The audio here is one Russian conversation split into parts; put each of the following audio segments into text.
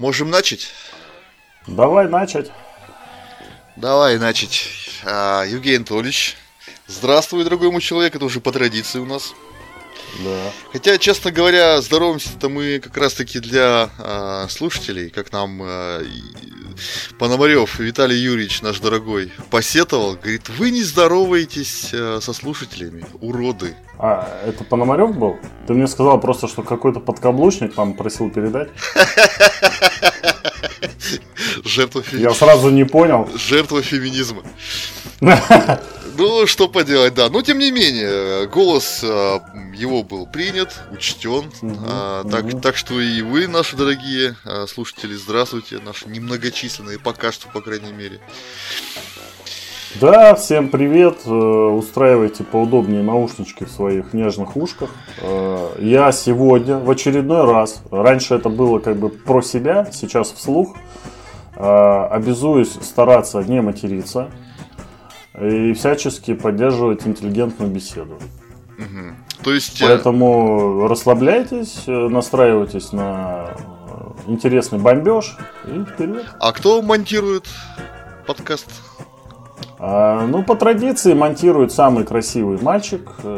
Можем начать? Давай начать. Евгений Анатольевич, здравствуй, дорогой мой человек, это уже по традиции у нас. Да. Хотя, честно говоря, здороваемся-то мы как раз-таки для слушателей, как нам Пономарев Виталий Юрьевич, наш дорогой, посетовал. Говорит, вы не здороваетесь со слушателями, уроды. А, это Пономарев был? Ты мне сказал просто, что какой-то подкаблучник там просил передать. Жертва феминизма. Я сразу не понял. Жертва феминизма. Ну, что поделать, да. Но, тем не менее, голос его был принят, учтен. Так что и вы, наши дорогие слушатели, здравствуйте. Наши немногочисленные пока что, по крайней мере. Да, всем привет. Устраивайте поудобнее наушнички в своих нежных ушках. Я сегодня в очередной раз, раньше это было как бы про себя, сейчас вслух, обязуюсь стараться не материться и всячески поддерживать интеллигентную беседу. Угу. То есть... Поэтому расслабляйтесь, настраивайтесь на интересный бомбеж и вперед. А кто монтирует подкаст? Ну, по традиции монтирует самый красивый мальчик, и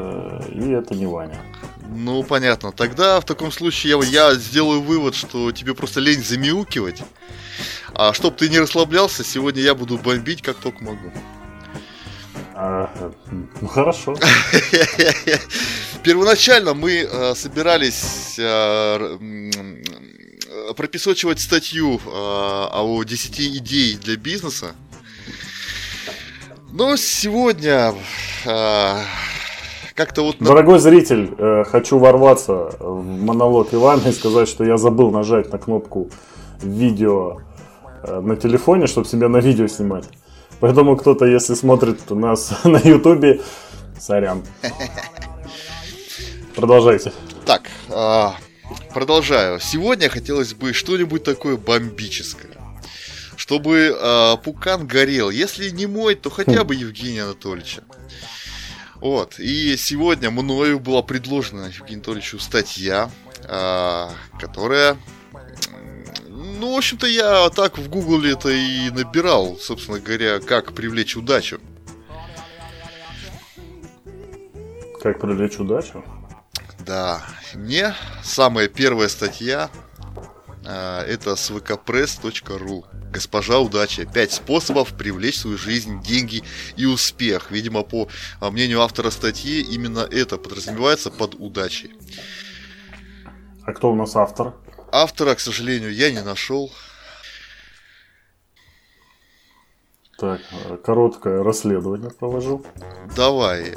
это не Ваня. Ну, понятно. Тогда в таком случае я сделаю вывод, что тебе просто лень замяукивать. А чтоб ты не расслаблялся, сегодня я буду бомбить как только могу. Ну хорошо. Первоначально мы собирались пропесочивать статью о 10 идей для бизнеса. Но сегодня как-то вот... Дорогой зритель, хочу ворваться в монолог Ивана и сказать, что я забыл нажать на кнопку видео на телефоне, чтобы себя на видео снимать. Поэтому кто-то, если смотрит нас на Ютубе, сорян. Продолжайте. Так, продолжаю. Сегодня хотелось бы что-нибудь такое бомбическое. Чтобы пукан горел. Если не мой, то хотя бы Евгения Анатольевича. Вот. И сегодня мною была предложена Евгению Анатольевичу статья, которая... Ну, в общем-то, я так в Google это и набирал, собственно говоря, как привлечь удачу. Как привлечь удачу? Да. Мне самая первая статья, это свкпресс.ру. Госпожа удача. 5 способов привлечь в свою жизнь деньги и успех. Видимо, по мнению автора статьи, именно это подразумевается под удачей. А кто у нас автор? Автора, к сожалению, я не нашел. Так, короткое расследование провожу. Давай.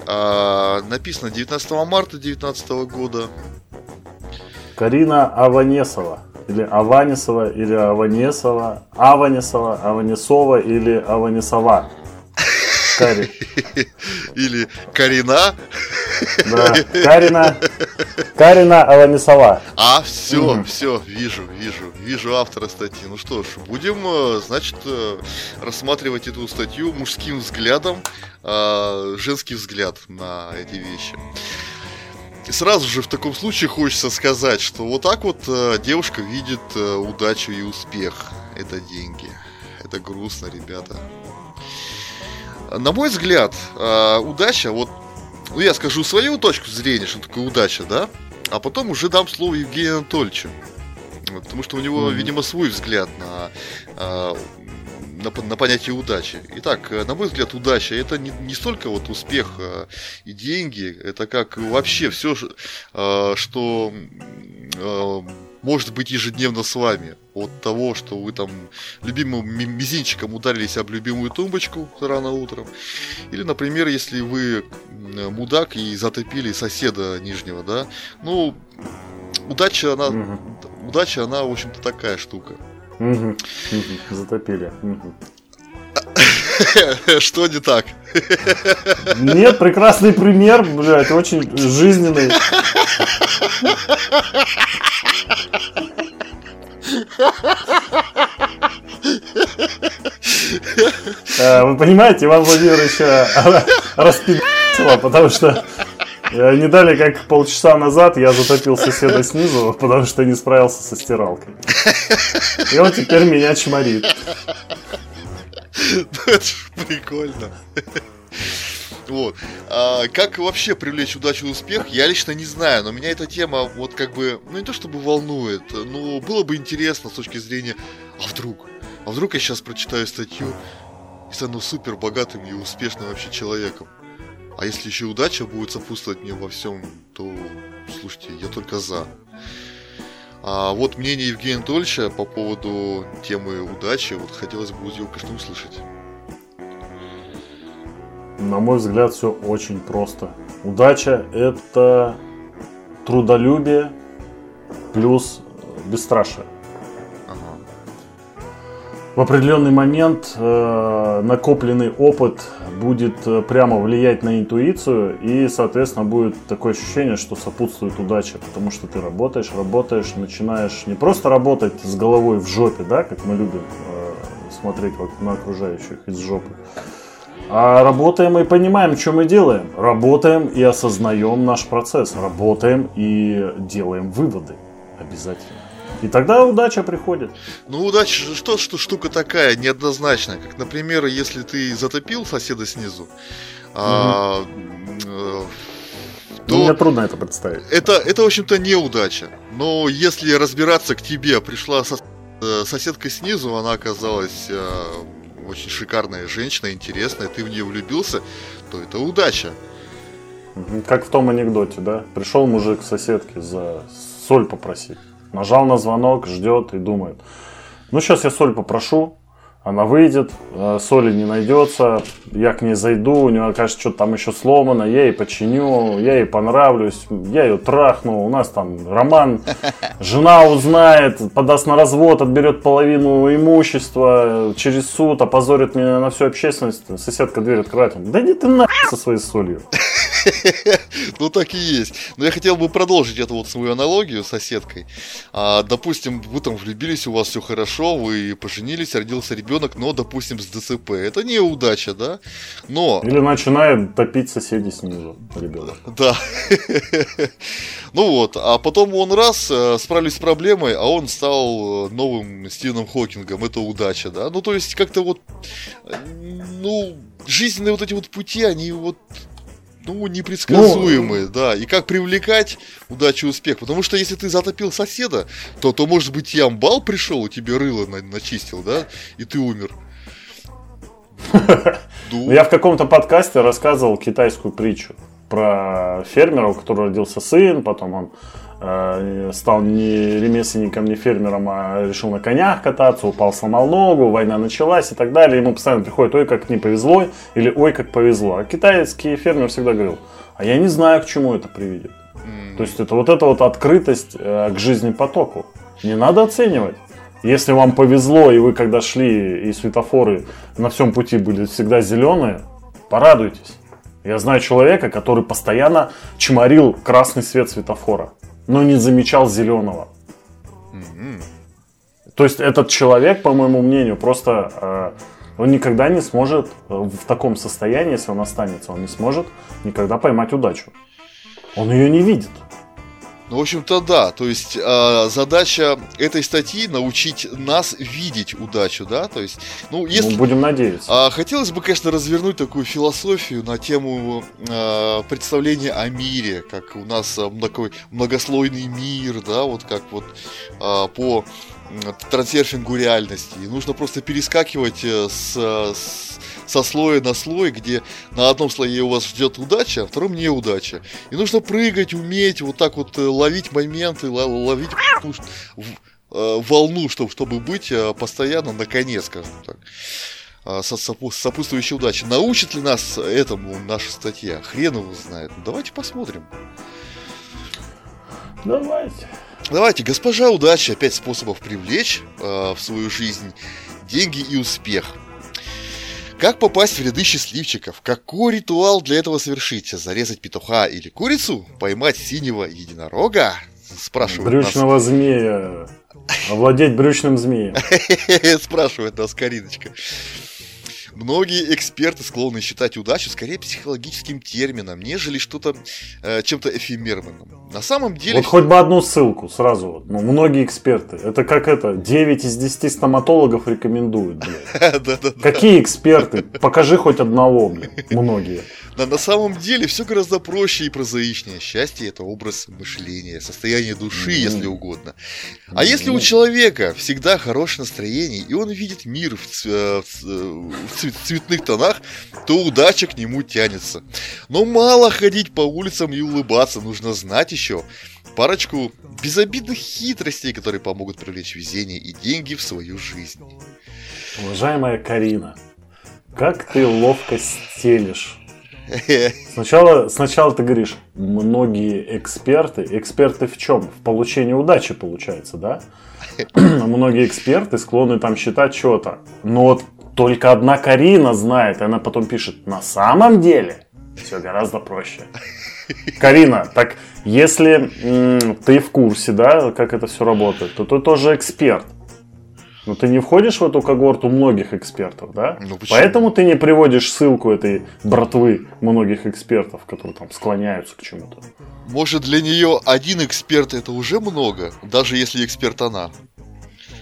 Написано 19 марта 2019 года. Карина Аванесова. Или Аванесова. Или Карина. Да, Карина Аванесова. А, все, вижу автора статьи. Ну что ж, будем, значит, рассматривать эту статью мужским взглядом, женский взгляд на эти вещи. И сразу же в таком случае хочется сказать, что вот так вот девушка видит удачу и успех. Это деньги. Это грустно, ребята. На мой взгляд, удача, вот, ну я скажу свою точку зрения, что такое удача, да? А потом уже дам слово Евгению Анатольевичу. Потому что у него, видимо, свой взгляд на понятие удачи. Итак, на мой взгляд, удача — это не столько вот успех и деньги, это как вообще все, что может быть ежедневно с вами. От того, что вы там любимым мизинчиком ударились об любимую тумбочку рано утром. Или, например, если вы мудак и затопили соседа нижнего, да. Ну, удача, она, удача, она, в общем-то, такая штука. Затопили. Что не так? Нет, прекрасный пример, блядь, очень жизненный. Вы понимаете, Иван Владимирович распидал, потому что Не далее, как полчаса назад я затопил соседа снизу, потому что не справился со стиралкой. И он теперь меня чморит. Это ж прикольно. Вот. А как вообще привлечь удачу и успех, я лично не знаю, но меня эта тема вот как бы, ну не то чтобы волнует, но было бы интересно с точки зрения, а вдруг я сейчас прочитаю статью и стану супер богатым и успешным вообще человеком. А если еще удача будет сопутствовать мне во всем, то, слушайте, я только за. А вот мнение Евгения Анатольевича по поводу темы удачи, вот хотелось бы его, конечно, услышать. На мой взгляд, все очень просто. Удача – это трудолюбие плюс бесстрашие. Ага. В определенный момент накопленный опыт будет прямо влиять на интуицию, и, соответственно, будет такое ощущение, что сопутствует удача, потому что ты работаешь, начинаешь не просто работать с головой в жопе, да, как мы любим смотреть на окружающих из жопы, а работаем и понимаем, что мы делаем. Работаем и осознаем наш процесс. Работаем и делаем выводы. Обязательно. И тогда удача приходит. Ну, удача, что штука такая, неоднозначная. Как, например, если ты затопил соседа снизу, то... Мне трудно это представить. Это, в общем-то, неудача. Но если разбираться, к тебе пришла соседка снизу, она оказалась... очень шикарная женщина, интересная, ты в нее влюбился, то это удача. Как в том анекдоте, да? Пришел мужик к соседке за соль попросить. Нажал на звонок, ждет и думает. Ну, сейчас я соль попрошу, она выйдет, соли не найдется, я к ней зайду, у нее, кажется, что-то там еще сломано, я ей починю, я ей понравлюсь, я ее трахну, у нас там роман, жена узнает, подаст на развод, отберет половину имущества, через суд опозорит меня на всю общественность, соседка дверь открывает, да иди ты нахуй со своей солью. Ну так и есть. Но я хотел бы продолжить эту вот свою аналогию с соседкой. Допустим, вы там влюбились, у вас все хорошо, вы поженились, родился ребенок, но, допустим, с ДЦП. Это не удача, да? Но... Или начинает топить соседей снизу ребенок. Да. Ну вот, а потом он раз, справились с проблемой, а он стал новым Стивеном Хокингом. Это удача, да? Ну то есть как-то вот, ну, жизненные вот эти вот пути, они вот... Ну, непредсказуемые, да. И как привлекать удачу и успех? Потому что если ты затопил соседа, то может быть, ямбал пришел, у тебя рыло начистил, да? И ты умер. Я в каком-то подкасте рассказывал китайскую притчу про фермера, у которого родился сын, потом он стал не ремесленником, не фермером, а решил на конях кататься, упал, сломал ногу, война началась и так далее. Ему постоянно приходит: ой, как не повезло, или ой, как повезло. А китайский фермер всегда говорил: а я не знаю, к чему это приведет. То есть это вот открытость к жизнепотоку. Не надо оценивать. Если вам повезло, и вы когда шли, и светофоры на всем пути были всегда зеленые, порадуйтесь. Я знаю человека, который постоянно чморил красный свет светофора, но не замечал зеленого. Mm-hmm. То есть этот человек, по моему мнению, просто он никогда не сможет в таком состоянии, если он останется, он не сможет никогда поймать удачу. Он ее не видит. Ну, в общем-то, да. То есть задача этой статьи — научить нас видеть удачу, да? То есть, ну, если... Ну, будем надеяться. Хотелось бы, конечно, развернуть такую философию на тему представления о мире, как у нас такой многослойный мир, да, вот как вот по трансерфингу реальности. И нужно просто перескакивать со слоя на слой, где на одном слое у вас ждет удача, а втором неудача. И нужно прыгать, уметь, вот так вот ловить моменты, ловить волну, чтобы быть постоянно на коне, скажем так, сопутствующей удачи. Научит ли нас этому наша статья? Хрен его знает. Давайте посмотрим. Давайте, госпожа удача, 5 способов привлечь в свою жизнь деньги и успех. Как попасть в ряды счастливчиков? Какой ритуал для этого совершить? Зарезать петуха или курицу? Поймать синего единорога? Спрашивают брючного нас... змея. Овладеть брючным змеем. Спрашивает нас Кариночка. Многие эксперты склонны считать удачу скорее психологическим термином, нежели что-то чем-то эфемерным. На самом деле... Вот хоть бы одну ссылку сразу. Ну, многие эксперты. Это как это? 9 из 10 стоматологов рекомендуют. Какие эксперты? Покажи хоть одного, блин. Многие. На самом деле все гораздо проще и прозаичнее. Счастье – это образ мышления, состояние души, если угодно. А если у человека всегда хорошее настроение, и он видит мир в цветных тонах, то удача к нему тянется. Но мало ходить по улицам и улыбаться, нужно знать еще парочку безобидных хитростей, которые помогут привлечь везение и деньги в свою жизнь. Уважаемая Карина, как ты ловко стелишь. Сначала ты говоришь, многие эксперты. Эксперты в чем? В получении удачи, получается, да? Многие эксперты склонны там считать что-то. Но вот только одна Карина знает, и она потом пишет, на самом деле все гораздо проще. Карина, так если ты в курсе, да, как это все работает, то ты тоже эксперт. Но ты не входишь в эту когорту многих экспертов, да? Ну, поэтому ты не приводишь ссылку этой братвы многих экспертов, которые там склоняются к чему-то. Может, для нее один эксперт это уже много, даже если эксперт она.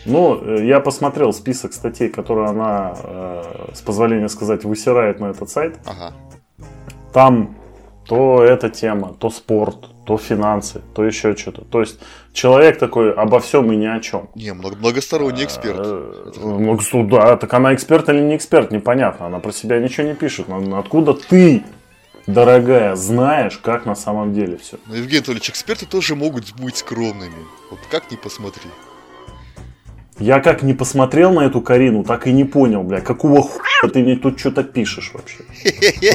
Ну, я посмотрел список статей, которые она, с позволения сказать, высирает на этот сайт. Ага. Там то эта тема, то спорт, то финансы, то еще что-то. То есть человек такой обо всем и ни о чем. Не, многосторонний эксперт. Да, так она эксперт или не эксперт, непонятно. Она про себя ничего не пишет. Откуда ты, дорогая, знаешь, как на самом деле все? Но, Евгений Анатольевич, эксперты тоже могут быть скромными. Вот как ни посмотри. Я как не посмотрел на эту Карину, так и не понял, бля, какого хуя ты мне тут что-то пишешь вообще? Вот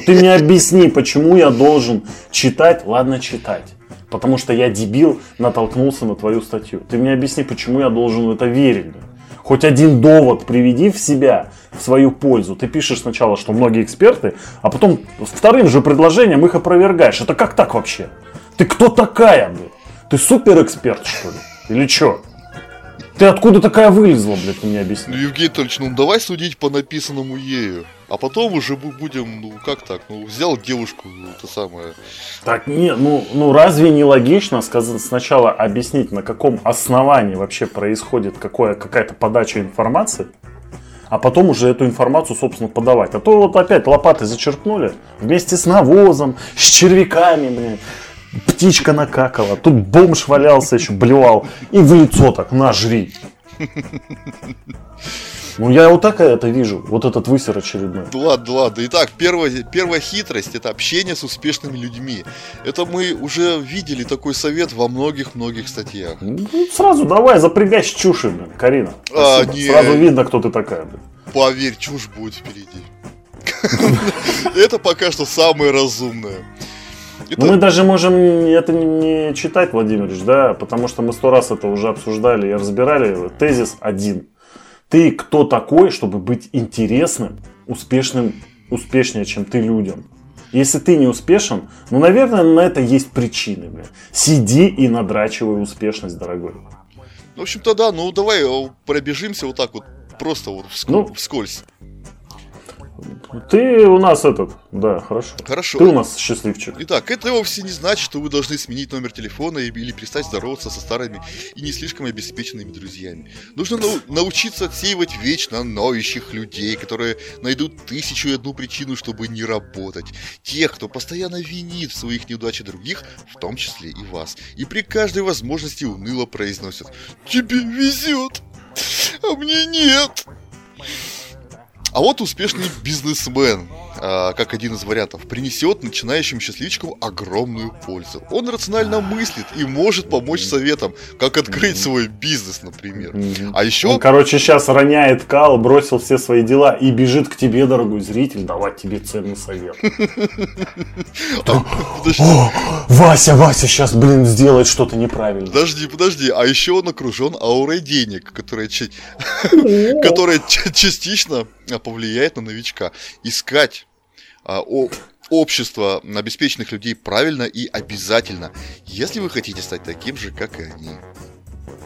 ты мне объясни, почему я должен читать, ладно, читать. Потому что я, дебил, натолкнулся на твою статью. Ты мне объясни, почему я должен в это верить, бля. Хоть один довод приведи в себя, в свою пользу. Ты пишешь сначала, что многие эксперты, а потом вторым же предложением их опровергаешь. Это как так вообще? Ты кто такая, бля? Ты суперэксперт, что ли? Или чё? Ты откуда такая вылезла, блядь, ты мне объясни. Ну, Евгений Анатольевич, ну давай судить по написанному ею. А потом уже будем, ну как так, ну взял девушку, ну то самое. Так, не, ну разве не логично сказать, сначала объяснить, на каком основании вообще происходит какая-то подача информации, а потом уже эту информацию, собственно, подавать. А то вот опять лопаты зачерпнули вместе с навозом, с червяками, блядь. Птичка накакала, тут бомж валялся еще, блевал. И в лицо так, на, жри. Ну, я вот так это вижу, вот этот высер очередной. Ладно. Итак, первая хитрость – это общение с успешными людьми. Это мы уже видели такой совет во многих-многих статьях. Ну, сразу давай, запрягай с чуши, блин, Карина. Сразу видно, кто ты такая, блин. Поверь, чушь будет впереди. Это пока что самое разумное. Это... Мы даже можем это не читать, Владимирович, да, потому что мы 100 раз это уже обсуждали и разбирали. Тезис один. Ты кто такой, чтобы быть интересным, успешным, успешнее, чем ты людям? Если ты не успешен, ну, наверное, на это есть причины, бля. Сиди и надрачивай успешность, дорогой. В общем-то, да, ну давай пробежимся вот так вот, просто вот вскользь. Ты у нас да, хорошо. Ты у нас счастливчик. Итак, это вовсе не значит, что вы должны сменить номер телефона или перестать здороваться со старыми и не слишком обеспеченными друзьями. Нужно научиться отсеивать вечно ноющих людей, которые найдут 1001 причину, чтобы не работать. Тех, кто постоянно винит в своих неудачах других, в том числе и вас. И при каждой возможности уныло произносят: «Тебе везет, а мне нет». А вот успешный бизнесмен, как один из вариантов, принесет начинающим счастливчикам огромную пользу. Он рационально мыслит и может помочь советам, как открыть свой бизнес, например. А еще... Он, короче, сейчас роняет кал, бросил все свои дела и бежит к тебе, дорогой зритель, давать тебе ценный совет. Вася сейчас, блин, сделает что-то неправильно. Подожди. А еще он окружен аурой денег, которая частично... повлияет на новичка. Искать общество обеспеченных людей правильно и обязательно, если вы хотите стать таким же, как и они.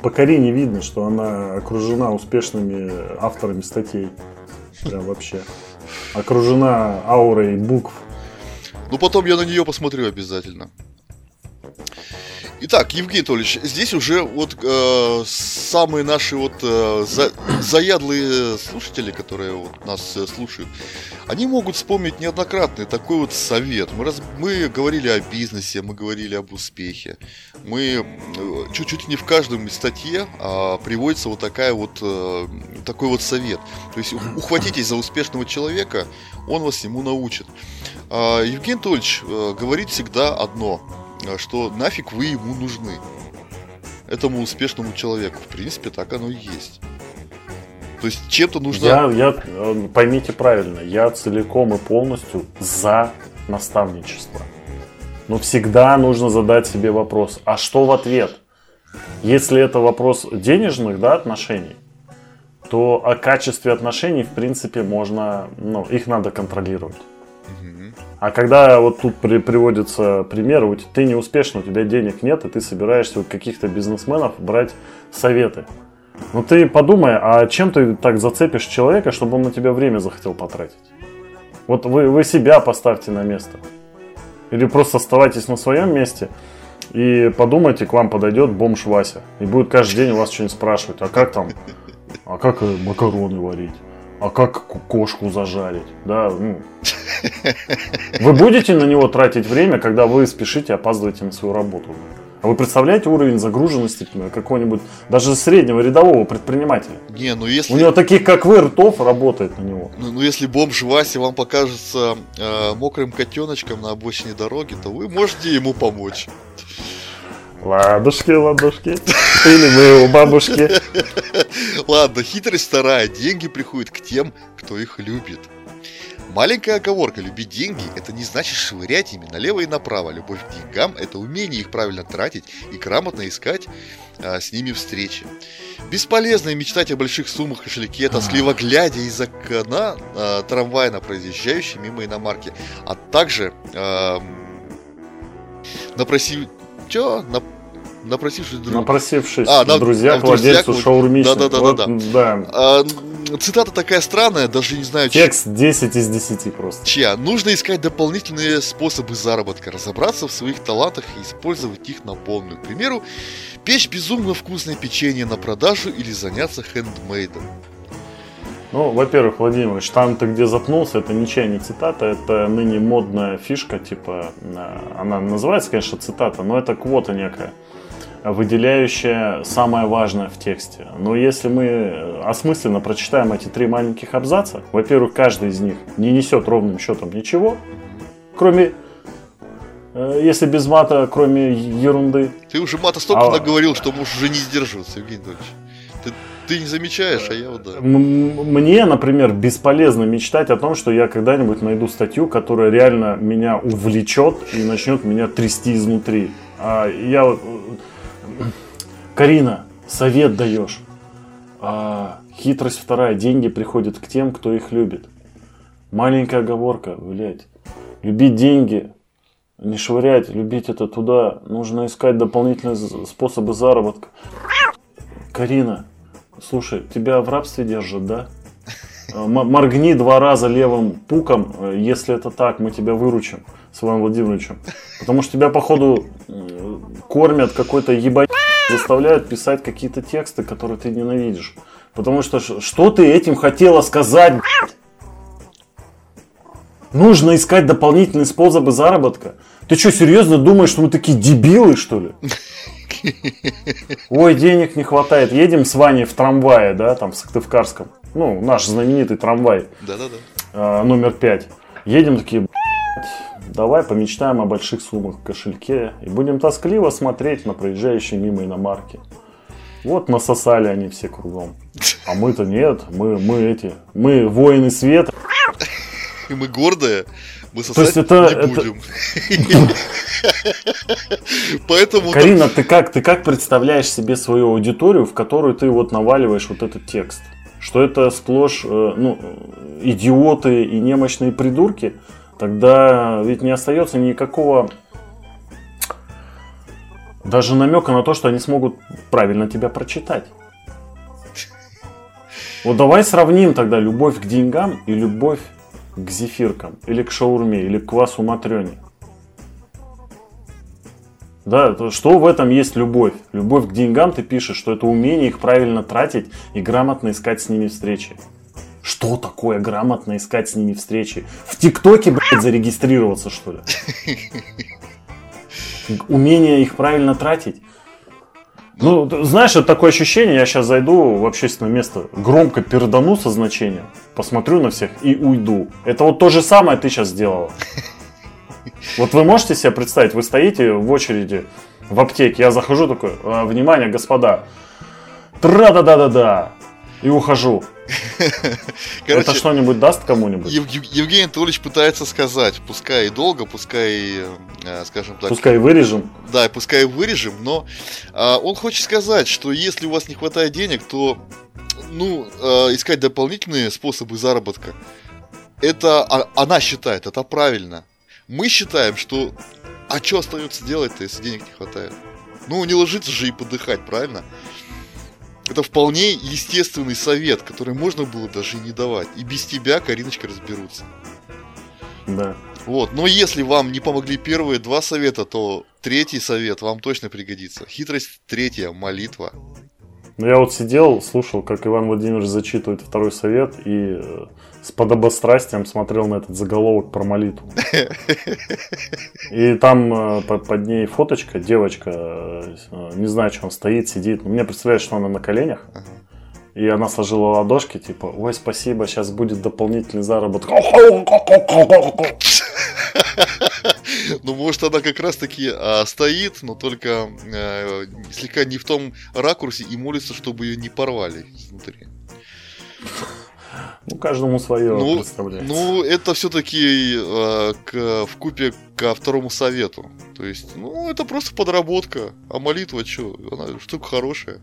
По Карине видно, что она окружена успешными авторами статей. Прям вообще. окружена аурой букв. Ну, потом я на нее посмотрю обязательно. Итак, Евгений Анатольевич, здесь уже вот самые наши вот заядлые слушатели, которые вот нас слушают, они могут вспомнить неоднократный такой вот совет. Мы говорили о бизнесе, мы говорили об успехе. Мы чуть-чуть не в каждом статье приводится вот такая вот такой вот совет. То есть ухватитесь за успешного человека, он вас ему научит. Евгений Анатольевич говорит всегда одно. Что нафиг вы ему нужны, этому успешному человеку. В принципе, так оно и есть. То есть чем-то нужно... Я, поймите правильно, я целиком и полностью за наставничество. Но всегда нужно задать себе вопрос, а что в ответ? Если это вопрос денежных, да, отношений, то о качестве отношений, в принципе, можно, ну, их надо контролировать. А когда вот тут приводится пример, ты не успешен, у тебя денег нет, и ты собираешься у каких-то бизнесменов брать советы. Ну ты подумай, а чем ты так зацепишь человека, чтобы он на тебя время захотел потратить? Вот вы себя поставьте на место. Или просто оставайтесь на своем месте и подумайте, к вам подойдет бомж Вася. И будет каждый день у вас что-нибудь спрашивать. А как там? А как макароны варить? А как кошку зажарить? Да, ну... Вы будете на него тратить время, когда вы спешите и опаздываете на свою работу? А вы представляете уровень загруженности какого-нибудь, даже среднего рядового предпринимателя? Не, ну если... У него таких, как вы, ртов работает на него. Ну если бомж Вася вам покажется мокрым котеночком на обочине дороги, то вы можете ему помочь. Ладушки, ладушки. Или мы у бабушки. Ладно, хитрость вторая. Деньги приходят к тем, кто их любит. Маленькая оговорка. Любить деньги – это не значит швырять ими налево и направо. Любовь к деньгам – это умение их правильно тратить и грамотно искать с ними встречи. Бесполезно мечтать о больших суммах кошельке, тоскливо глядя из окна трамвая на проезжающей мимо иномарки, а также напросившись друзья к владельцу шаурмичной. Да. Цитата такая странная, даже не знаю... Текст 10 из 10 просто. Нужно искать дополнительные способы заработка, разобраться в своих талантах и использовать их на полную. К примеру, печь безумно вкусное печенье на продажу или заняться хендмейдом. Ну, во-первых, Владимир Ильич, там ты где запнулся, это ничья не цитата, это ныне модная фишка, типа, она называется, конечно, цитата, но это квота некая, выделяющая самое важное в тексте. Но если мы осмысленно прочитаем эти три маленьких абзаца, во-первых, каждый из них не несет ровным счетом ничего, кроме... Если без мата, кроме ерунды. Ты уже мата столько наговорил, что можешь уже не сдерживаться, Евгений Анатольевич. Ты не замечаешь, а я вот да. Мне, например, бесполезно мечтать о том, что я когда-нибудь найду статью, которая реально меня увлечет и начнет меня трясти изнутри. Карина, совет даешь. Хитрость вторая. Деньги приходят к тем, кто их любит. Маленькая оговорка, блядь. Любить деньги, не швырять, любить это туда. Нужно искать дополнительные способы заработка. Карина, слушай, тебя в рабстве держат, да? Моргни 2 раза левым пуком, если это так, мы тебя выручим с Иваном Владимировичем. Потому что тебя, походу, кормят какой-то ебать, заставляют писать какие-то тексты, которые ты ненавидишь. Потому что ты этим хотела сказать, блядь? Нужно искать дополнительные способы заработка. Ты что, серьезно думаешь, что мы такие дебилы, что ли? Ой, денег не хватает. Едем с Ваней в трамвае, да, там в Сыктывкарском. Ну, наш знаменитый трамвай. Да. Номер 5. Едем такие, давай помечтаем о больших суммах в кошельке. И будем тоскливо смотреть на проезжающие мимо иномарки. Вот насосали они все кругом. А мы-то нет. Мы воины света. И мы гордые, мы сосать не будем. Поэтому... Карина, ты как представляешь себе свою аудиторию, в которую ты вот наваливаешь вот этот текст? Что это сплошь идиоты и немощные придурки? Тогда ведь не остается никакого даже намека на то, что они смогут правильно тебя прочитать. Вот давай сравним тогда любовь к деньгам и любовь к зефиркам, или к шаурме, или к квасу матрёне. Да, то что в этом есть любовь? Любовь к деньгам, ты пишешь, что это умение их правильно тратить и грамотно искать с ними встречи. Что такое грамотно искать с ними встречи? В ТикТоке, блядь, зарегистрироваться, что ли? Умение их правильно тратить. Ну, знаешь, это такое ощущение, я сейчас зайду в общественное место, громко пердану со значением, посмотрю на всех и уйду. Это вот то же самое ты сейчас сделала. Вот вы можете себе представить, вы стоите в очереди в аптеке, я захожу такой, внимание, господа, тра-да-да-да-да, и ухожу. Короче, это что-нибудь даст кому-нибудь? Евгений Анатольевич пытается сказать, пускай и долго, пускай, скажем так... Пускай вырежем. Да, пускай вырежем, но он хочет сказать, что если у вас не хватает денег, то ну, искать дополнительные способы заработка, это она считает, это правильно. Мы считаем, что... А что остается делать-то, если денег не хватает? Ну, не ложиться же и подыхать, правильно? Это вполне естественный совет, который можно было даже и не давать. И без тебя, Кариночка, разберутся. Да. Вот. Но если вам не помогли первые два совета, то третий совет вам точно пригодится. Хитрость третья, молитва. Ну, я вот сидел, слушал, как Иван Владимирович зачитывает второй совет, и с подобострастием смотрел на этот заголовок про молитву. И там под ней фоточка, девочка, не знаю, что он стоит, сидит. Мне представляется, что она на коленях. И она сложила ладошки, типа, ой, спасибо, сейчас будет дополнительный заработок. Ну, может, она как раз-таки стоит, но только слегка не в том ракурсе и молится, чтобы ее не порвали изнутри. Ну, каждому свое представляется. Ну, это все-таки вкупе ко второму совету. То есть, ну, это просто подработка. А молитва, что? Она штука хорошая.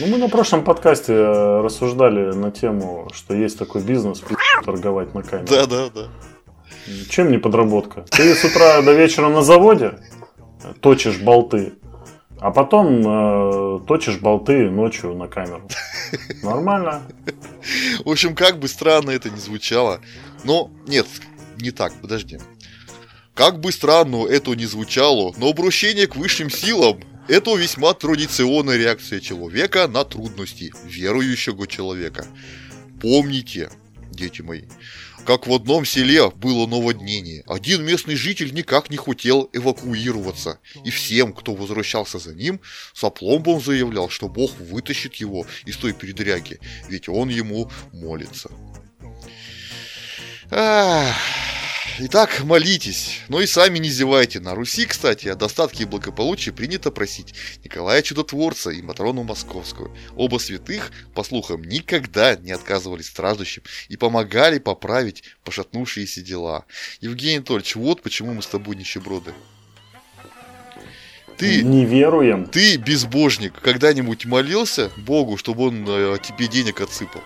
Ну, мы на прошлом подкасте рассуждали на тему, что есть такой бизнес, торговать на камеру. Да, да, да. Чем не подработка? Ты с утра до вечера на заводе точишь болты, а потом точишь болты ночью на камеру. Нормально. В общем, как бы странно это ни звучало. Но нет, не так, подожди. Как бы странно это ни звучало, но обращение к высшим силам — это весьма традиционная реакция человека на трудности верующего человека. Помните, дети мои, как в одном селе было наводнение. Один местный житель никак не хотел эвакуироваться. И всем, кто возвращался за ним, с опломбом заявлял, что Бог вытащит его из той передряги, ведь он ему молится. Итак, молитесь, но и сами не зевайте. На Руси, кстати, о достатке и благополучии принято просить Николая Чудотворца и Матрону Московскую. Оба святых, по слухам, никогда не отказывались страждущим и помогали поправить пошатнувшиеся дела. Евгений Анатольевич, вот почему мы с тобой нищеброды. Ты не веруем. Ты, безбожник, когда-нибудь молился Богу, чтобы он тебе денег отсыпал?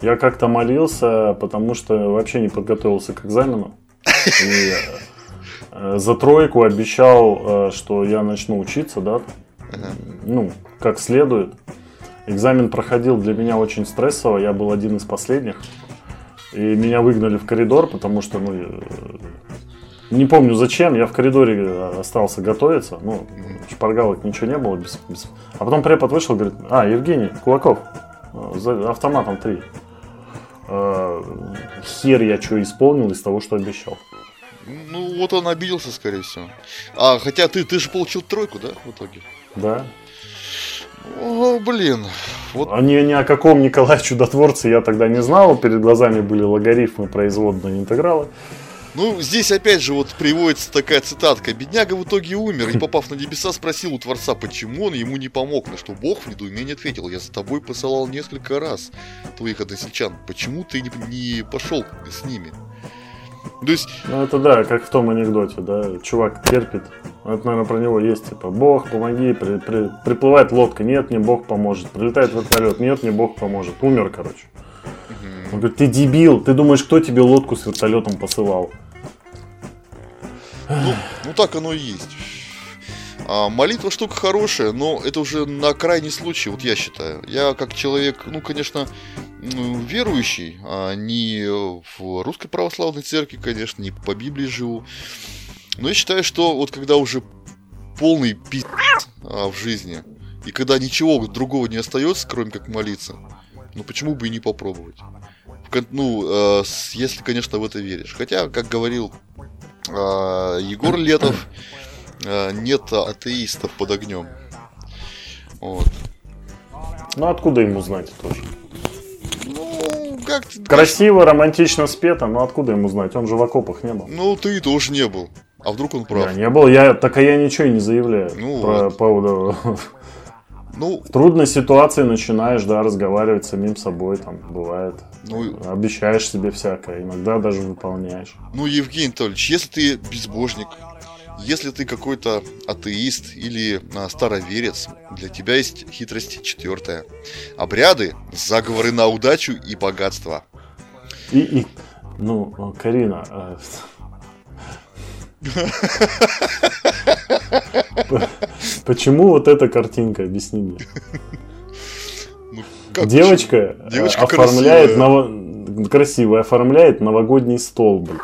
Я как-то молился, потому что вообще не подготовился к экзамену. И за тройку обещал, что я начну учиться, да, ну, как следует. Экзамен проходил для меня очень стрессово, я был один из последних. И меня выгнали в коридор, потому что, ну, не помню зачем, я в коридоре остался готовиться. Ну, шпаргалок ничего не было. А потом препод вышел и говорит: а, Евгений, Кулаков, за автоматом 3. Хер я что исполнил из того, что обещал. Ну, вот он обиделся, скорее всего. А, хотя ты же получил тройку, да, в итоге? Да. О, блин. Вот. Ни о каком Николае Чудотворце я тогда не знал. Перед глазами были логарифмы, производные, интегралы. Ну, здесь опять же вот приводится такая цитатка. Бедняга в итоге умер и, попав на небеса, спросил у Творца, почему он ему не помог. На что Бог в недоумении ответил: я за тобой посылал несколько раз твоих односельчан. Почему ты не пошел с ними? То есть... Ну, это да, как в том анекдоте, да. Чувак терпит. Это, наверное, про него есть. Типа, Бог, помоги. Приплывает лодка. Нет, мне Бог поможет. Прилетает вертолет. Нет, мне Бог поможет. Умер, короче. Он говорит: ты дебил, ты думаешь, кто тебе лодку с вертолетом посылал? Ну так оно и есть. Молитва штука хорошая, но это уже на крайний случай, вот я считаю. Я как человек, ну, конечно, верующий, не в Русской Православной Церкви, конечно, не по Библии живу. Но я считаю, что вот когда уже полный пиздец в жизни, и когда ничего другого не остается, кроме как молиться, ну почему бы и не попробовать? Ну, если, конечно, в это веришь. Хотя, как говорил Егор Летов, нет атеистов под огнем. Вот. Ну, откуда ему знать это очень? Ну, как-то... Красиво, романтично спето, но откуда ему знать? Он же в окопах не был. Ну, ты тоже не был. А вдруг он прав? Я не был, я ничего и не заявляю. Ну, по поводу... Ну, в трудной ситуации начинаешь, да, разговаривать с самим собой, там, бывает. Ну, обещаешь себе всякое, иногда даже выполняешь. Ну, Евгений Анатольевич, если ты безбожник, если ты какой-то атеист или староверец, для тебя есть хитрость четвертая. Обряды, заговоры на удачу и богатство. Ну, Карина... Почему вот эта картинка? Объясни мне. Ну, Девочка оформляет красивая, оформляет новогодний стол, блин.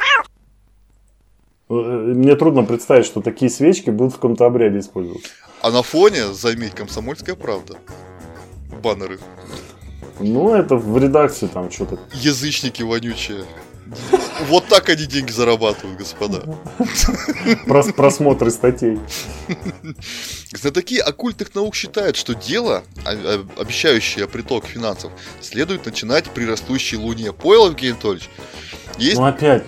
Мне трудно представить, что такие свечки будут в каком-то обряде использоваться. А на фоне, заметь, «Комсомольская правда». Баннеры. Ну, это в редакции там что-то. Язычники вонючие. Вот так они деньги зарабатывают, господа. Просмотры статей. Знатоки оккультных наук считают, что дело, обещающее приток финансов, следует начинать при растущей луне. Понял, Евгений Анатольевич? Есть? Ну опять,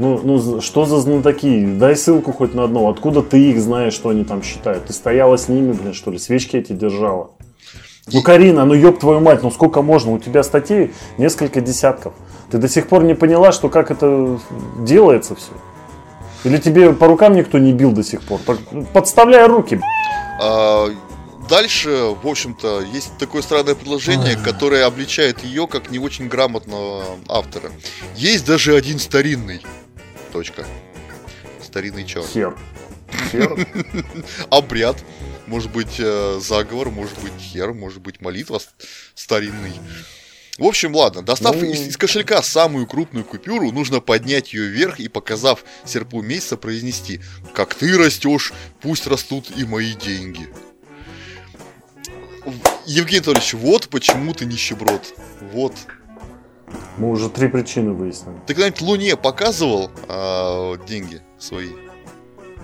что за знатоки? Дай ссылку хоть на одного. Откуда ты их знаешь, что они там считают? Ты стояла с ними, блин, что ли? Свечки эти держала. Ну, Карина, ёб твою мать, сколько можно? У тебя статей несколько десятков. Ты до сих пор не поняла, что как это делается все? Или тебе по рукам никто не бил до сих пор? Подставляй руки. Дальше, в общем-то, есть такое странное предложение, которое обличает ее как не очень грамотного автора. Есть даже один старинный. Точка. Старинный черт. Хер. Обряд. Может быть, заговор, может быть, хер, может быть, молитва старинный. В общем, ладно, достав из кошелька самую крупную купюру, нужно поднять ее вверх и, показав серпу месяца, произнести: «Как ты растешь, пусть растут и мои деньги». Евгений Анатольевич, вот почему ты нищеброд. Вот. Мы уже 3 причины выяснили. Ты когда-нибудь Луне показывал деньги свои?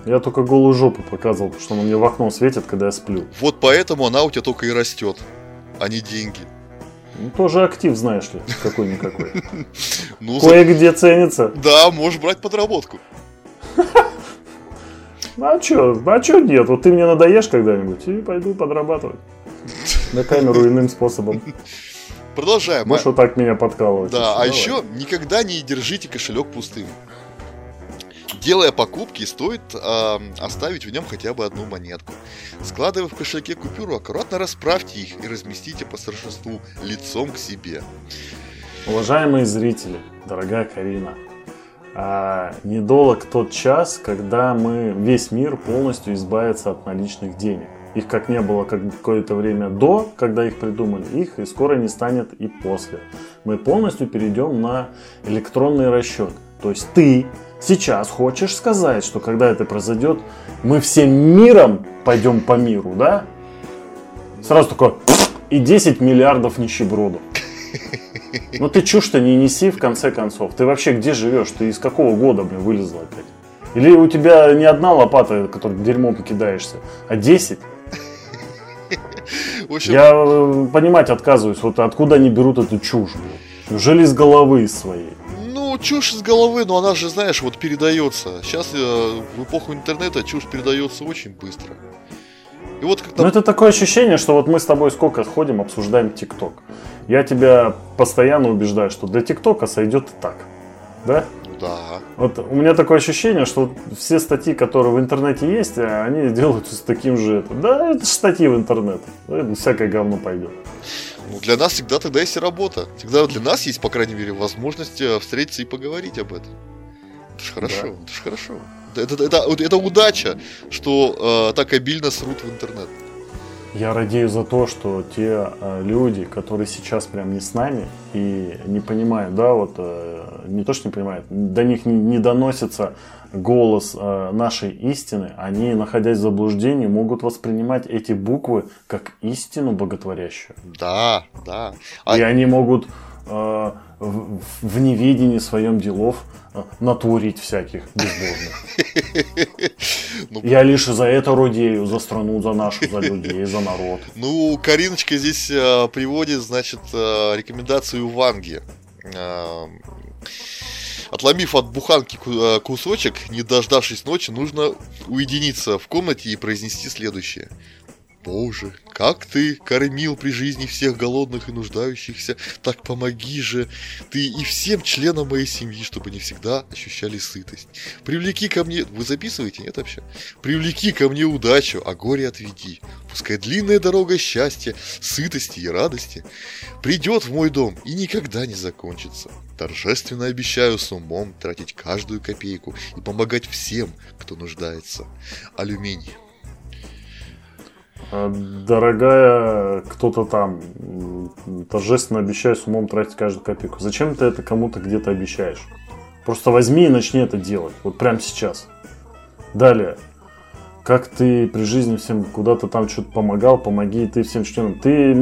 Я только голую жопу показывал, потому что она мне в окно светит, когда я сплю. Вот поэтому она у тебя только и растет, а не деньги. Ну, тоже актив, знаешь ли, какой-никакой. Кое-где ценится. Да, можешь брать подработку. А чё нет? Вот ты мне надоешь когда-нибудь и пойду подрабатывать. На камеру иным способом. Продолжаем. Можешь вот так меня подкалывать. Да, а еще никогда не держите кошелек пустым. Делая покупки, стоит оставить в нем хотя бы одну монетку. Складывая в кошельке купюру, аккуратно расправьте их и разместите по старшинству лицом к себе. Уважаемые зрители, дорогая Карина, недолг тот час, когда мы весь мир полностью избавится от наличных денег. Их как не было какое-то время до, когда их придумали, их и скоро не станет и после. Мы полностью перейдем на электронный расчет. То есть ты сейчас хочешь сказать, что когда это произойдет, мы всем миром пойдем по миру, да? Сразу такое, и 10 миллиардов нищебродов. Ну ты чушь-то не неси, в конце концов. Ты вообще где живешь? Ты из какого года, блин, вылезла опять? Или у тебя не одна лопата, которой дерьмом покидаешься, а 10? Я понимать отказываюсь, вот откуда они берут эту чушь, блин? Неужели из головы своей? Ну, чушь из головы, но она же, знаешь, вот передается. Сейчас в эпоху интернета чушь передается очень быстро. И вот как-то... Ну, это такое ощущение, что вот мы с тобой сколько ходим, обсуждаем ТикТок. Я тебя постоянно убеждаю, что для ТикТока сойдет и так. Да? Да. Вот у меня такое ощущение, что все статьи, которые в интернете есть, они делаются с таким же... Да, это же статьи в интернете. Всякое говно пойдет. Ну, для нас всегда тогда есть и работа. Всегда для нас есть, по крайней мере, возможность встретиться и поговорить об этом. Это ж хорошо, да. Это ж хорошо. Это удача, что так обильно срут в интернет. Я радею за то, что те люди, которые сейчас прям не с нами и не понимают, да, вот не то, что не понимают, до них не доносится голос нашей истины, они, находясь в заблуждении, могут воспринимать эти буквы как истину боготворящую. Да, да. И они могут в неведении своем делов натворить всяких безбожных. Я лишь за это радею, за страну, за нашу, за людей, за народ. Ну, Кариночка здесь приводит, значит, рекомендацию Ванги. Отломив от буханки кусочек, не дождавшись ночи, нужно уединиться в комнате и произнести следующее. Боже, как ты кормил при жизни всех голодных и нуждающихся, так помоги же ты и всем членам моей семьи, чтобы не всегда ощущали сытость. Привлеки ко мне... Вы записываете, нет вообще? Привлеки ко мне удачу, а горе отведи. Пускай длинная дорога счастья, сытости и радости придет в мой дом и никогда не закончится. Торжественно обещаю с умом тратить каждую копейку и помогать всем, кто нуждается. Алюминий. Дорогая кто-то там, торжественно обещаю с умом тратить каждую копейку. Зачем ты это кому-то где-то обещаешь? Просто возьми и начни это делать. Вот прямо сейчас. Далее. Как ты при жизни всем куда-то там что-то помогал, помоги ты всем членам. Ты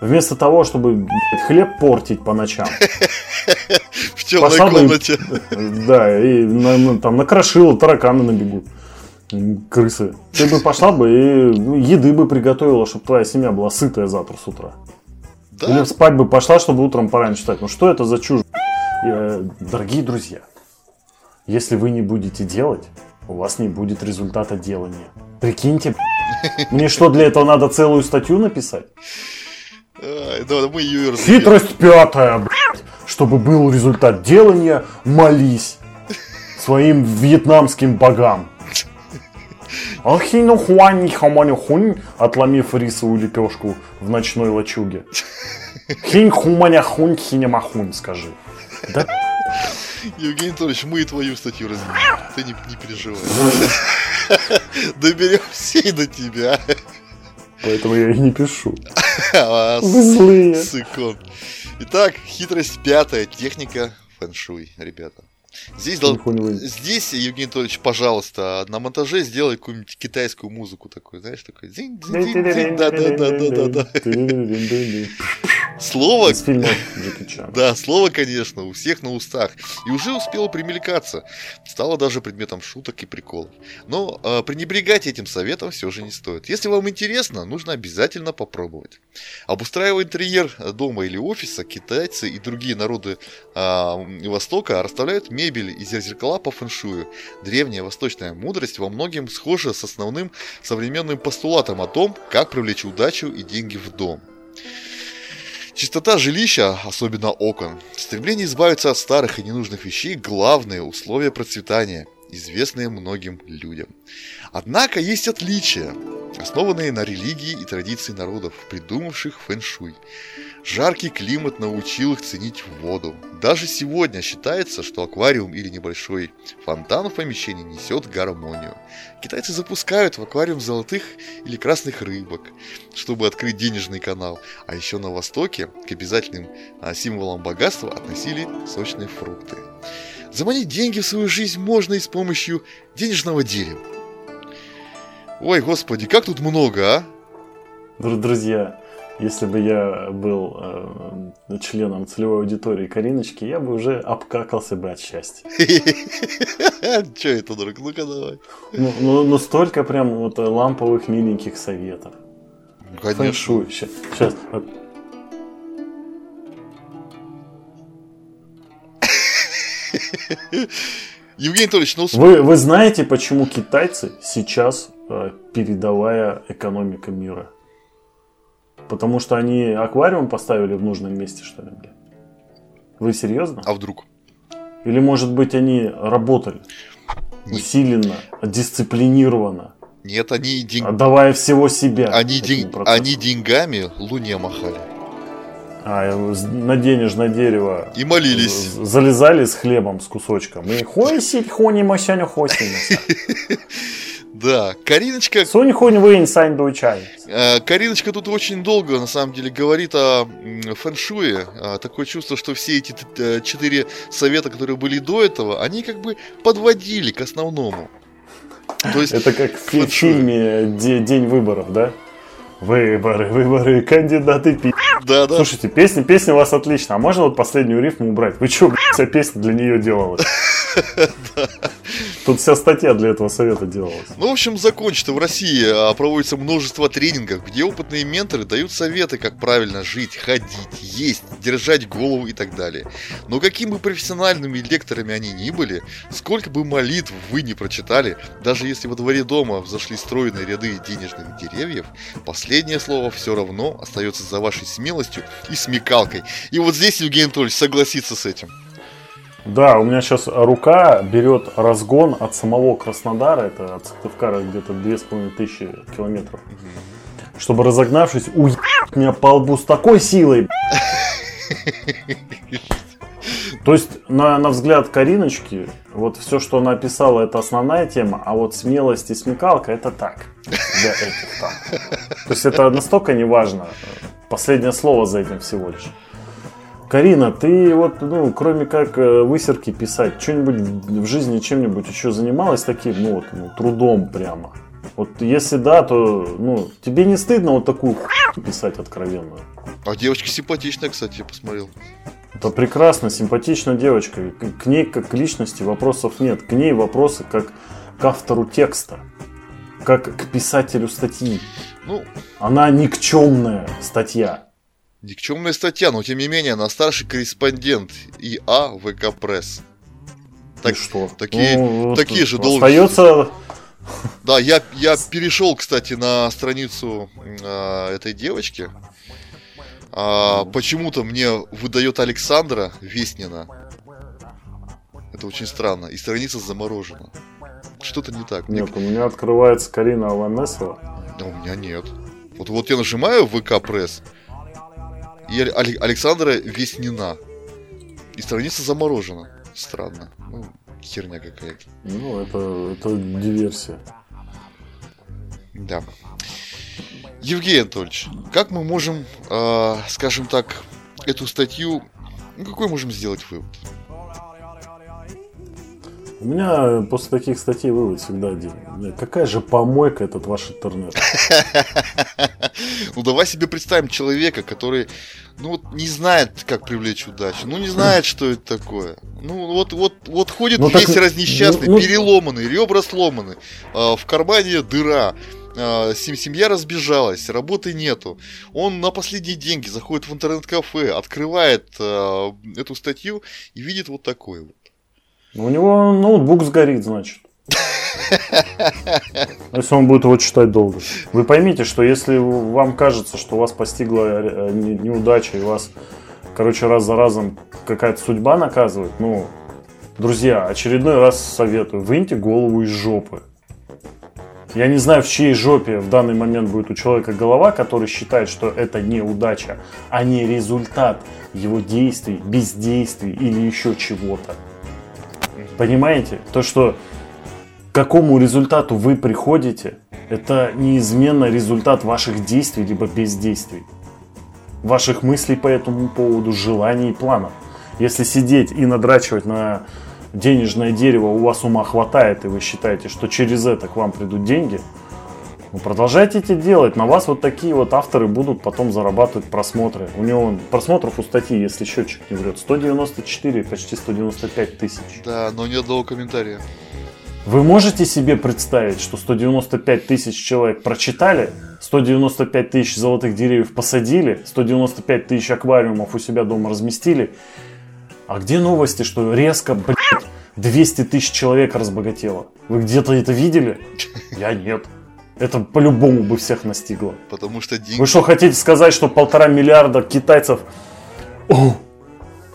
вместо того, чтобы хлеб портить по ночам. В темной комнате. Да, и там накрошила, тараканы набегут. Крысы. Ты бы пошла бы и еды бы приготовила, чтобы твоя семья была сытая завтра с утра. Да. Или спать бы пошла, чтобы утром пораньше встать. Ну что это за чушь? Дорогие друзья, если вы не будете делать, у вас не будет результата делания. Прикиньте, мне что, для этого надо целую статью написать? Хитрость пятая, чтобы был результат делания, молись своим вьетнамским богам. Отломив рисовую лепешку в ночной лачуге. Хинь хуманя хунь хиня скажи. Да? Евгений Анатольевич, мы и твою статью разберем. Ты не переживай. Доберемся и до тебя. Поэтому я и не пишу. Вы злые. Сыкон. Итак, хитрость пятая. Техника фэншуй, ребята. Здесь, Евгений Анатольевич, пожалуйста, на монтаже сделай какую-нибудь китайскую музыку такую, знаешь, такой. Слово. Да, слово, конечно, у всех на устах. И уже успело примелькаться. Стало даже предметом шуток и приколов. Но пренебрегать этим советом все же не стоит. Если вам интересно, нужно обязательно попробовать. Обустраивая интерьер дома или офиса, китайцы и другие народы Востока расставляют мебель и зеркала по фэншую. Древняя восточная мудрость во многом схожа с основным современным постулатом о том, как привлечь удачу и деньги в дом. Чистота жилища, особенно окон, стремление избавиться от старых и ненужных вещей – главное условие процветания, известное многим людям. Однако есть отличия, основанные на религии и традиции народов, придумавших фэн-шуй. Жаркий климат научил их ценить воду. Даже сегодня считается, что аквариум или небольшой фонтан в помещении несет гармонию. Китайцы запускают в аквариум золотых или красных рыбок, чтобы открыть денежный канал. А еще на Востоке к обязательным символам богатства относили сочные фрукты. Заманить деньги в свою жизнь можно и с помощью денежного дерева. Ой, господи, как тут много, а? Друзья, если бы я был членом целевой аудитории Кариночки, я бы уже обкакался бы от счастья. Че это, друг? Ну-ка давай. Ну столько прям вот ламповых миленьких советов. Конечно. Фэншуй. Сейчас. Евгений Анатольевич, ну... Вы знаете, почему китайцы сейчас передовая экономика мира? Потому что они аквариум поставили в нужном месте, что ли? Вы серьезно? А вдруг? Или, может быть, они работали? Нет. Усиленно, дисциплинированно? Нет, они деньгами... Отдавая всего себя. Они деньгами луне махали. На денежное дерево. И молились. Залезали с хлебом, с кусочком. И хой сить, хони мощаню хосинь. Да, Кариночка... Сунь хунь вынь сань дуй чай. Кариночка тут очень долго, на самом деле, говорит о фэншуе. Такое чувство, что все эти 4 совета, которые были до этого, они как бы подводили к основному. То есть... Это как в фильме «День выборов», да? Выборы, выборы, кандидаты пи***. Да, да. Слушайте, песня у вас отличная. А можно вот последнюю рифму убрать? Вы что, блядь, вся песня для нее делалась? Тут вся статья для этого совета делалась. Ну, в общем, закончено. В России проводится множество тренингов, где опытные менторы дают советы, как правильно жить, ходить, есть, держать голову и так далее. Но какими бы профессиональными лекторами они ни были, сколько бы молитв вы не прочитали, даже если во дворе дома взошли стройные ряды денежных деревьев, последнее слово все равно остается за вашей смелостью и смекалкой. И вот здесь Евгений Анатольевич согласится с этим. Да, у меня сейчас рука берет разгон от самого Краснодара, это от Сыктывкара где-то 2500 километров, чтобы, разогнавшись, уебать меня по лбу с такой силой. То есть, на взгляд Кариночки, вот все, что она описала, это основная тема, а вот смелость и смекалка, это так, для этих там. То есть, это настолько неважно, последнее слово за этим всего лишь. Карина, ты вот, кроме как высерки писать, что-нибудь в жизни чем-нибудь еще занималась таким, трудом прямо? Вот если да, то, тебе не стыдно вот такую хуйню писать откровенную? А девочка симпатичная, кстати, я посмотрел. Да прекрасно, симпатичная девочка. К ней как к личности вопросов нет. К ней вопросы как к автору текста, как к писателю статьи. Она никчемная статья. Никчемная статья, но тем не менее она старший корреспондент ИА ВК-пресс. Так что? Такие же должности. Остается... Да, я перешел, кстати, на страницу этой девочки. Почему-то мне выдает Александра Веснина. Это очень странно. И страница заморожена. Что-то не так. Нет, у меня открывается Карина Аванесова. Да, у меня нет. Вот я нажимаю ВК-пресс. И Александра Веснина. И страница заморожена. Странно. Херня какая-то. Это диверсия. Да. Евгений Анатольевич, как мы можем, скажем так, эту статью... какой можем сделать вывод? У меня после таких статей вывод всегда один. Какая же помойка этот ваш интернет? Давай себе представим человека, который, не знает, как привлечь удачу. Не знает, что это такое. Вот ходит весь разнесчастный, переломанный, ребра сломаны. В кармане дыра. Семья разбежалась, работы нету. Он на последние деньги заходит в интернет-кафе, открывает эту статью и видит вот такое вот. У него ноутбук сгорит, значит. Если он будет его читать долго. Вы поймите, что если вам кажется, что вас постигла неудача и вас, раз за разом какая-то судьба наказывает, друзья, очередной раз советую, выньте голову из жопы. Я не знаю, в чьей жопе в данный момент будет у человека голова, который считает, что это неудача, а не результат его действий, бездействий или еще чего-то. Понимаете? То, что к какому результату вы приходите, это неизменно результат ваших действий, либо бездействий. Ваших мыслей по этому поводу, желаний и планов. Если сидеть и надрачивать на денежное дерево, у вас ума хватает, и вы считаете, что через это к вам придут деньги, продолжайте это делать. На вас вот такие вот авторы будут потом зарабатывать просмотры. У него просмотров у статьи, если счетчик не врет, 194, почти 195 тысяч. Да, но ни одного комментария. Вы можете себе представить, что 195 тысяч человек прочитали, 195 тысяч золотых деревьев посадили, 195 тысяч аквариумов у себя дома разместили? А где новости, что резко, 200 тысяч человек разбогатело? Вы где-то это видели? Я нет. Это по-любому бы всех настигло. Потому что деньги... Вы что, хотите сказать, что 1,5 миллиарда китайцев... О,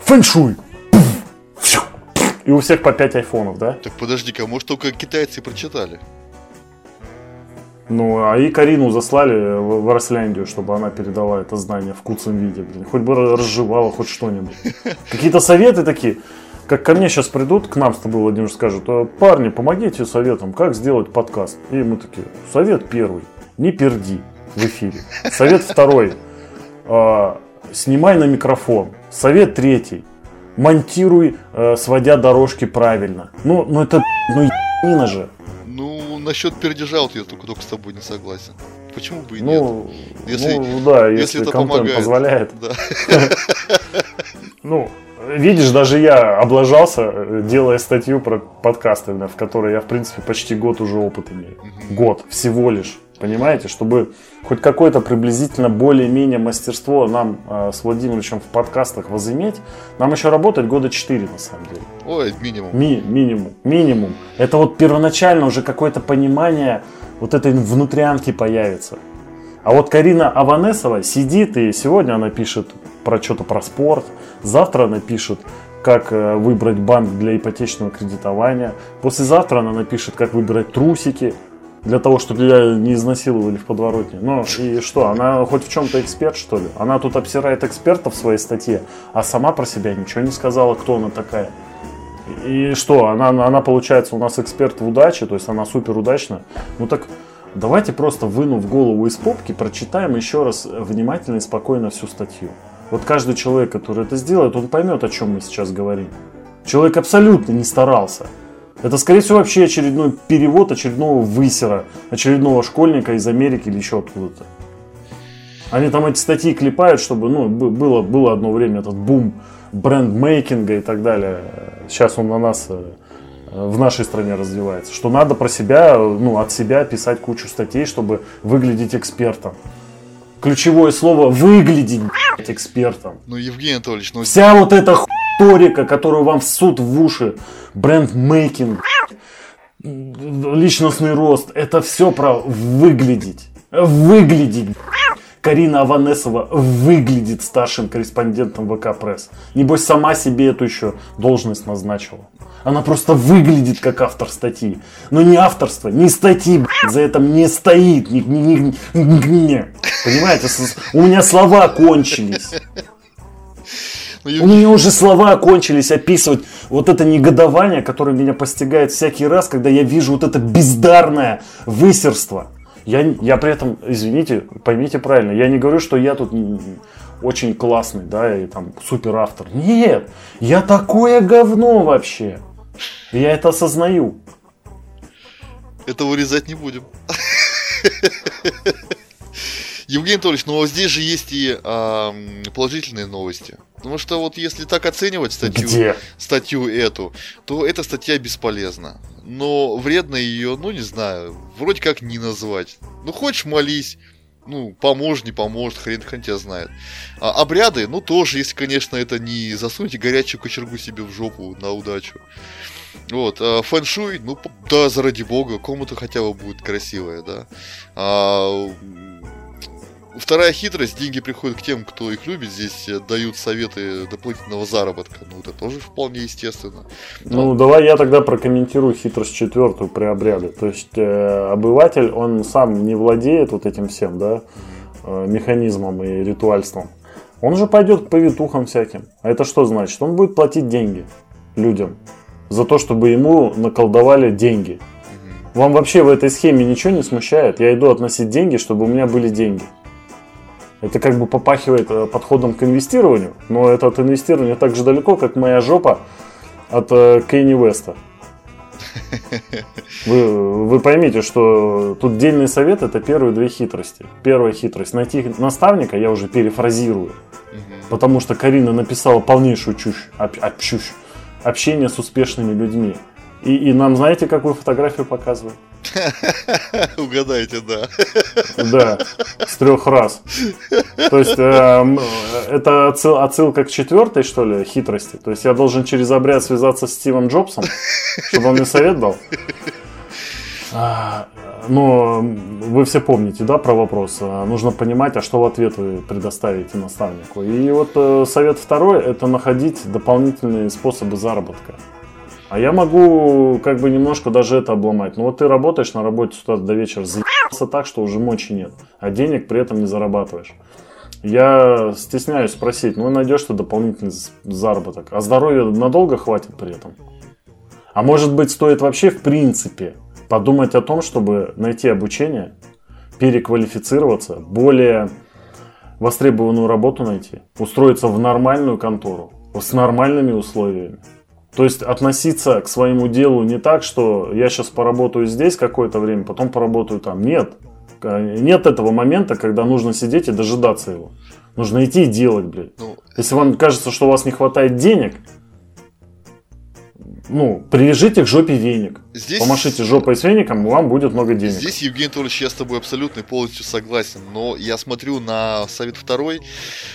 фэншуй! И у всех по 5 айфонов, да? Так подожди-ка, может, только китайцы прочитали? А и Карину заслали в Россляндию, чтобы она передала это знание в куцом виде. Хоть бы разжевала хоть что-нибудь. Какие-то советы такие... Как ко мне сейчас придут, к нам с тобой, Владимир, скажут: парни, помогите советом, как сделать подкаст. И мы такие: совет первый, не перди в эфире. Совет второй, снимай на микрофон. Совет третий, монтируй, сводя дорожки правильно. Ну это, ебанина же. Насчет пердежа вот я только с тобой не согласен. Почему бы и нет? Если это помогает. Позволяет. Да. Видишь, даже я облажался, делая статью про подкасты, в которой я, в принципе, почти год уже опыт имею. Угу. Год всего лишь. Понимаете? Чтобы хоть какое-то приблизительно более-менее мастерство нам с Владимировичем в подкастах возыметь, нам еще работать года 4 на самом деле. Ой, минимум. Минимум. Это вот первоначально уже какое-то понимание вот этой внутрянки появится. А вот Карина Аванесова сидит, и сегодня она пишет про что-то про спорт, завтра она пишет, как выбрать банк для ипотечного кредитования, послезавтра она напишет, как выбирать трусики, для того, чтобы тебя не изнасиловали в подворотне. Ну и что, она хоть в чем-то эксперт, что ли? Она тут обсирает экспертов в своей статье, а сама про себя ничего не сказала, кто она такая. И что, она получается у нас эксперт в удаче, то есть она супер удачная. Ну так давайте просто, вынув голову из попки, прочитаем еще раз внимательно и спокойно всю статью. Вот каждый человек, который это сделает, он поймет, о чем мы сейчас говорим. Человек абсолютно не старался. Это, скорее всего, вообще очередной перевод очередного высера, очередного школьника из Америки или еще откуда-то. Они там эти статьи клепают, чтобы было одно время этот бум брендмейкинга и так далее. Сейчас он в нашей стране развивается. Что надо про себя, от себя писать кучу статей, чтобы выглядеть экспертом. Ключевое слово — выглядеть экспертом. Евгений Анатольевич, вся вот эта торика, которую вам всут в уши, брендмейкинг, личностный рост, это все про выглядеть. Выглядеть. Карина Аванесова выглядит старшим корреспондентом ВК Пресс. Небось, сама себе эту еще должность назначила. Она просто выглядит как автор статьи. Но ни авторство, ни статьи, за этим не стоит. Понимаете, у меня слова кончились. У меня уже слова кончились описывать вот это негодование, которое меня постигает всякий раз, когда я вижу вот это бездарное высерство. Я при этом, извините, поймите правильно, я не говорю, что я тут очень классный, да, и там супер автор. Нет, я такое говно вообще. Я это осознаю. Это вырезать не будем. Евгений Анатольевич, здесь же есть и положительные новости. Потому что вот если так оценивать статью эту, то эта статья бесполезна. Но вредно ее, не знаю, вроде как не назвать. Хочешь — молись, поможет, не поможет, хрен тебя знает. А обряды, тоже, если, конечно, это не засуньте горячую кочергу себе в жопу на удачу. Фэншуй, да, заради бога, кому-то хотя бы будет красивое, да. Вторая хитрость: деньги приходят к тем, кто их любит. Здесь дают советы дополнительного заработка. Это тоже вполне естественно. Давай я тогда прокомментирую хитрость четвертую при обряде. То есть обыватель, он сам не владеет вот этим всем, да, механизмом и ритуальством. Он же пойдет к повитухам всяким. А это что значит? Он будет платить деньги людям за то, чтобы ему наколдовали деньги. Вам вообще в этой схеме ничего не смущает? Я иду относить деньги, чтобы у меня были деньги. Это как бы попахивает подходом к инвестированию, но это от инвестирования так же далеко, как моя жопа от Кенни Веста. Вы поймите, что тут дельный совет — это первые две хитрости. Первая хитрость — найти наставника, я уже перефразирую, потому что Карина написала полнейшую чушь, общение с успешными людьми. И нам, знаете, какую фотографию показывают? Угадайте, да. Да, с 3 раз. То есть это отсылка к 4, что ли, хитрости. То есть я должен через обряд связаться с Стивом Джобсом, чтобы он мне совет дал. Но вы все помните, да, про вопрос. Нужно понимать, а что в ответ вы предоставите наставнику. И вот совет второй — это находить дополнительные способы заработка. А я могу как бы немножко даже это обломать. Ты работаешь на работе с утра до вечера, заебался так, что уже мочи нет, а денег при этом не зарабатываешь. Я стесняюсь спросить, ну найдешь ты дополнительный заработок, а здоровья надолго хватит при этом? А может быть, стоит вообще в принципе подумать о том, чтобы найти обучение, переквалифицироваться, более востребованную работу найти, устроиться в нормальную контору, с нормальными условиями. То есть относиться к своему делу не так, что я сейчас поработаю здесь какое-то время, потом поработаю там. Нет. Нет этого момента, когда нужно сидеть и дожидаться его. Нужно идти и делать, блядь. Если вам кажется, что у вас не хватает денег, привяжите к жопе веник. Здесь... Помашите жопой с веником, вам будет много денег. Здесь, Евгений Анатольевич, я с тобой абсолютно и полностью согласен. Но я смотрю на совет второй,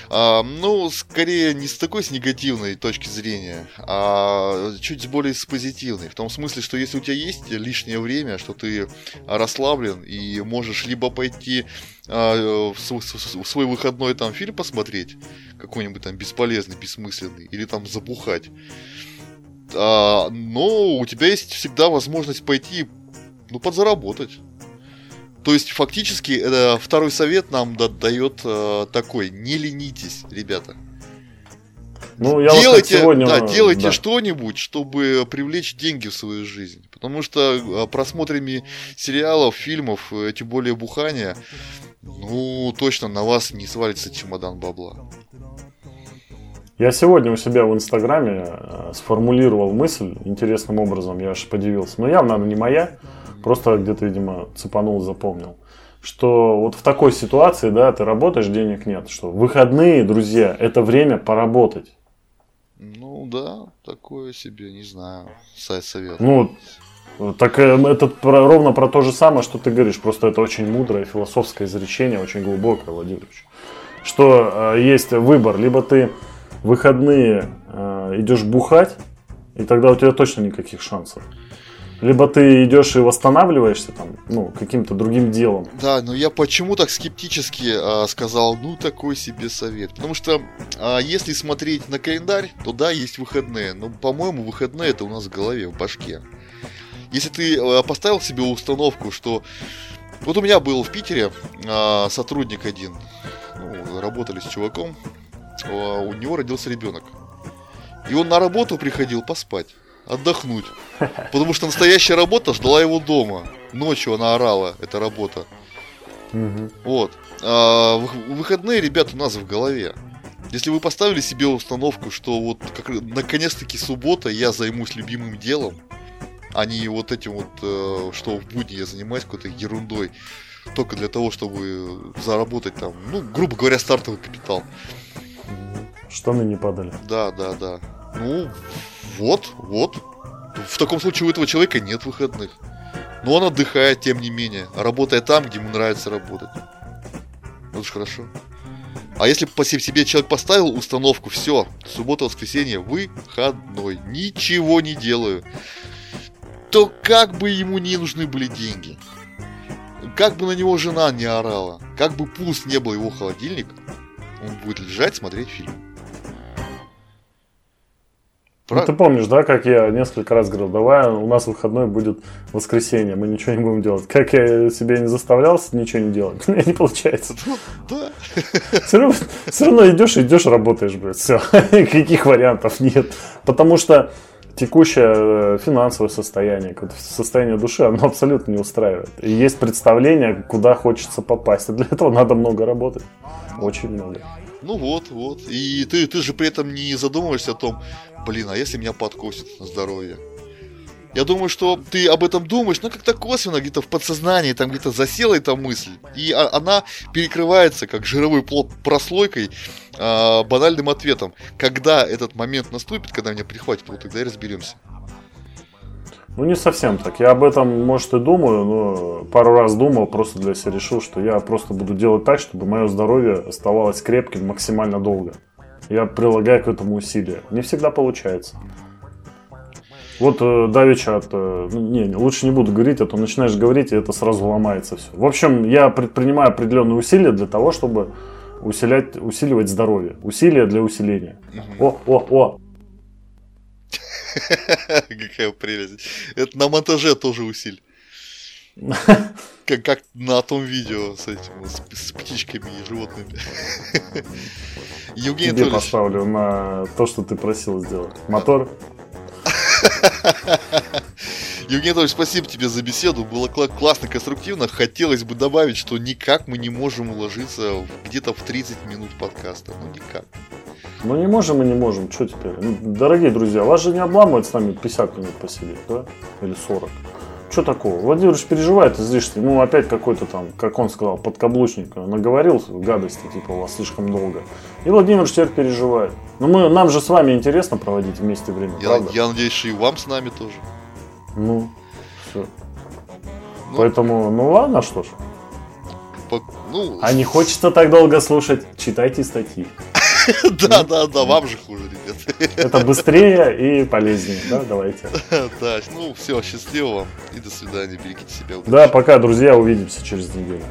скорее не с такой с негативной точки зрения, а чуть более с позитивной. В том смысле, что если у тебя есть лишнее время, что ты расслаблен и можешь либо пойти в свой выходной там фильм посмотреть, какой-нибудь там бесполезный, бессмысленный, или там забухать. Но у тебя есть всегда возможность пойти, подзаработать. То есть, фактически, второй совет нам дает такой: не ленитесь, ребята. Делайте что-нибудь, чтобы привлечь деньги в свою жизнь. Потому что просмотрами сериалов, фильмов, тем более бухания, точно на вас не свалится чемодан бабла. Я сегодня у себя в Инстаграме сформулировал мысль интересным образом, я аж подивился. Но явно она не моя, просто где-то, видимо, цепанул, запомнил. Что вот в такой ситуации, да, ты работаешь, денег нет. Что выходные, друзья, это время поработать. Такое себе, не знаю, совет. Так это ровно про то же самое, что ты говоришь. Просто это очень мудрое философское изречение, очень глубокое, Владимирович. Что есть выбор, либо ты... В выходные идешь бухать, и тогда у тебя точно никаких шансов. Либо ты идешь и восстанавливаешься там, каким-то другим делом. Да, но я почему так скептически сказал, такой себе совет. Потому что если смотреть на календарь, то да, есть выходные. Но, по-моему, выходные это у нас в голове, в башке. Если ты поставил себе установку, что... Вот у меня был в Питере сотрудник один, работали с чуваком. У него родился ребенок. И он на работу приходил поспать, отдохнуть. Потому что настоящая работа ждала его дома. Ночью она орала, эта работа. Угу. Вот. Выходные, ребята, у нас в голове. Если вы поставили себе установку, что вот как, наконец-таки суббота, я займусь любимым делом, а не вот этим что в будни я занимаюсь какой-то ерундой, только для того, чтобы заработать там, грубо говоря, стартовый капитал. Штаны не падали. Да. Вот. В таком случае у этого человека нет выходных. Но он отдыхает, тем не менее, работая там, где ему нравится работать. Это же хорошо. А если по себе человек поставил установку, все, суббота, воскресенье, выходной, ничего не делаю, то как бы ему не нужны были деньги, как бы на него жена не орала, как бы пуст не был его холодильник, он будет лежать, смотреть фильм. Ты помнишь, да, как я несколько раз говорил, давай у нас выходной будет воскресенье, мы ничего не будем делать. Как я себе не заставлял ничего не делать, мне не получается. Да. Все равно идешь, работаешь, блядь, все. Никаких вариантов нет. Потому что текущее финансовое состояние, состояние души, оно абсолютно не устраивает. И есть представление, куда хочется попасть. И для этого надо много работать. Очень много. Вот. И ты же при этом не задумываешься о том, а если меня подкосит на здоровье? Я думаю, что ты об этом думаешь, как-то косвенно, где-то в подсознании, там где-то засела эта мысль. И она перекрывается, как жировой плод, прослойкой, банальным ответом. Когда этот момент наступит, когда меня прихватит, тогда и разберемся. Не совсем так. Я об этом, может, и думаю, но пару раз думал, просто для себя решил, что я просто буду делать так, чтобы мое здоровье оставалось крепким максимально долго. Я прилагаю к этому усилия. Не всегда получается. Давеча лучше не буду говорить, а то начинаешь говорить, и это сразу ломается все. В общем, я предпринимаю определенные усилия для того, чтобы усиливать здоровье. Усилия для усиления. Какая прелесть. Это на монтаже тоже усиль. Как на том видео с этим, с птичками и животными. Евгений Анатольевич. Я поставлю на то, что ты просил сделать. Мотор. Евгений Анатольевич, спасибо тебе за беседу. Было классно, конструктивно. Хотелось бы добавить, что никак мы не можем уложиться где-то в 30 минут подкаста. Ну никак. Ну не можем и не можем. Что теперь? Дорогие друзья, вас же не обламывают с нами 50 минут посидеть, да? Или 40. Что такого? Владимир переживает излишнего. Ну опять какой-то там, как он сказал, подкаблучник наговорил гадости, типа у вас слишком долго. И Владимир теперь переживает. Но нам же с вами интересно проводить вместе время. Я надеюсь, что и вам с нами тоже. Ну, все. Ну, поэтому, ну ладно, что ж. А не хочется так долго слушать, читайте статьи. Да, вам же хуже, ребят. Это быстрее и полезнее, да, давайте. Да, ну все, счастливо вам и до свидания, берегите себя. Да, пока, друзья, увидимся через неделю.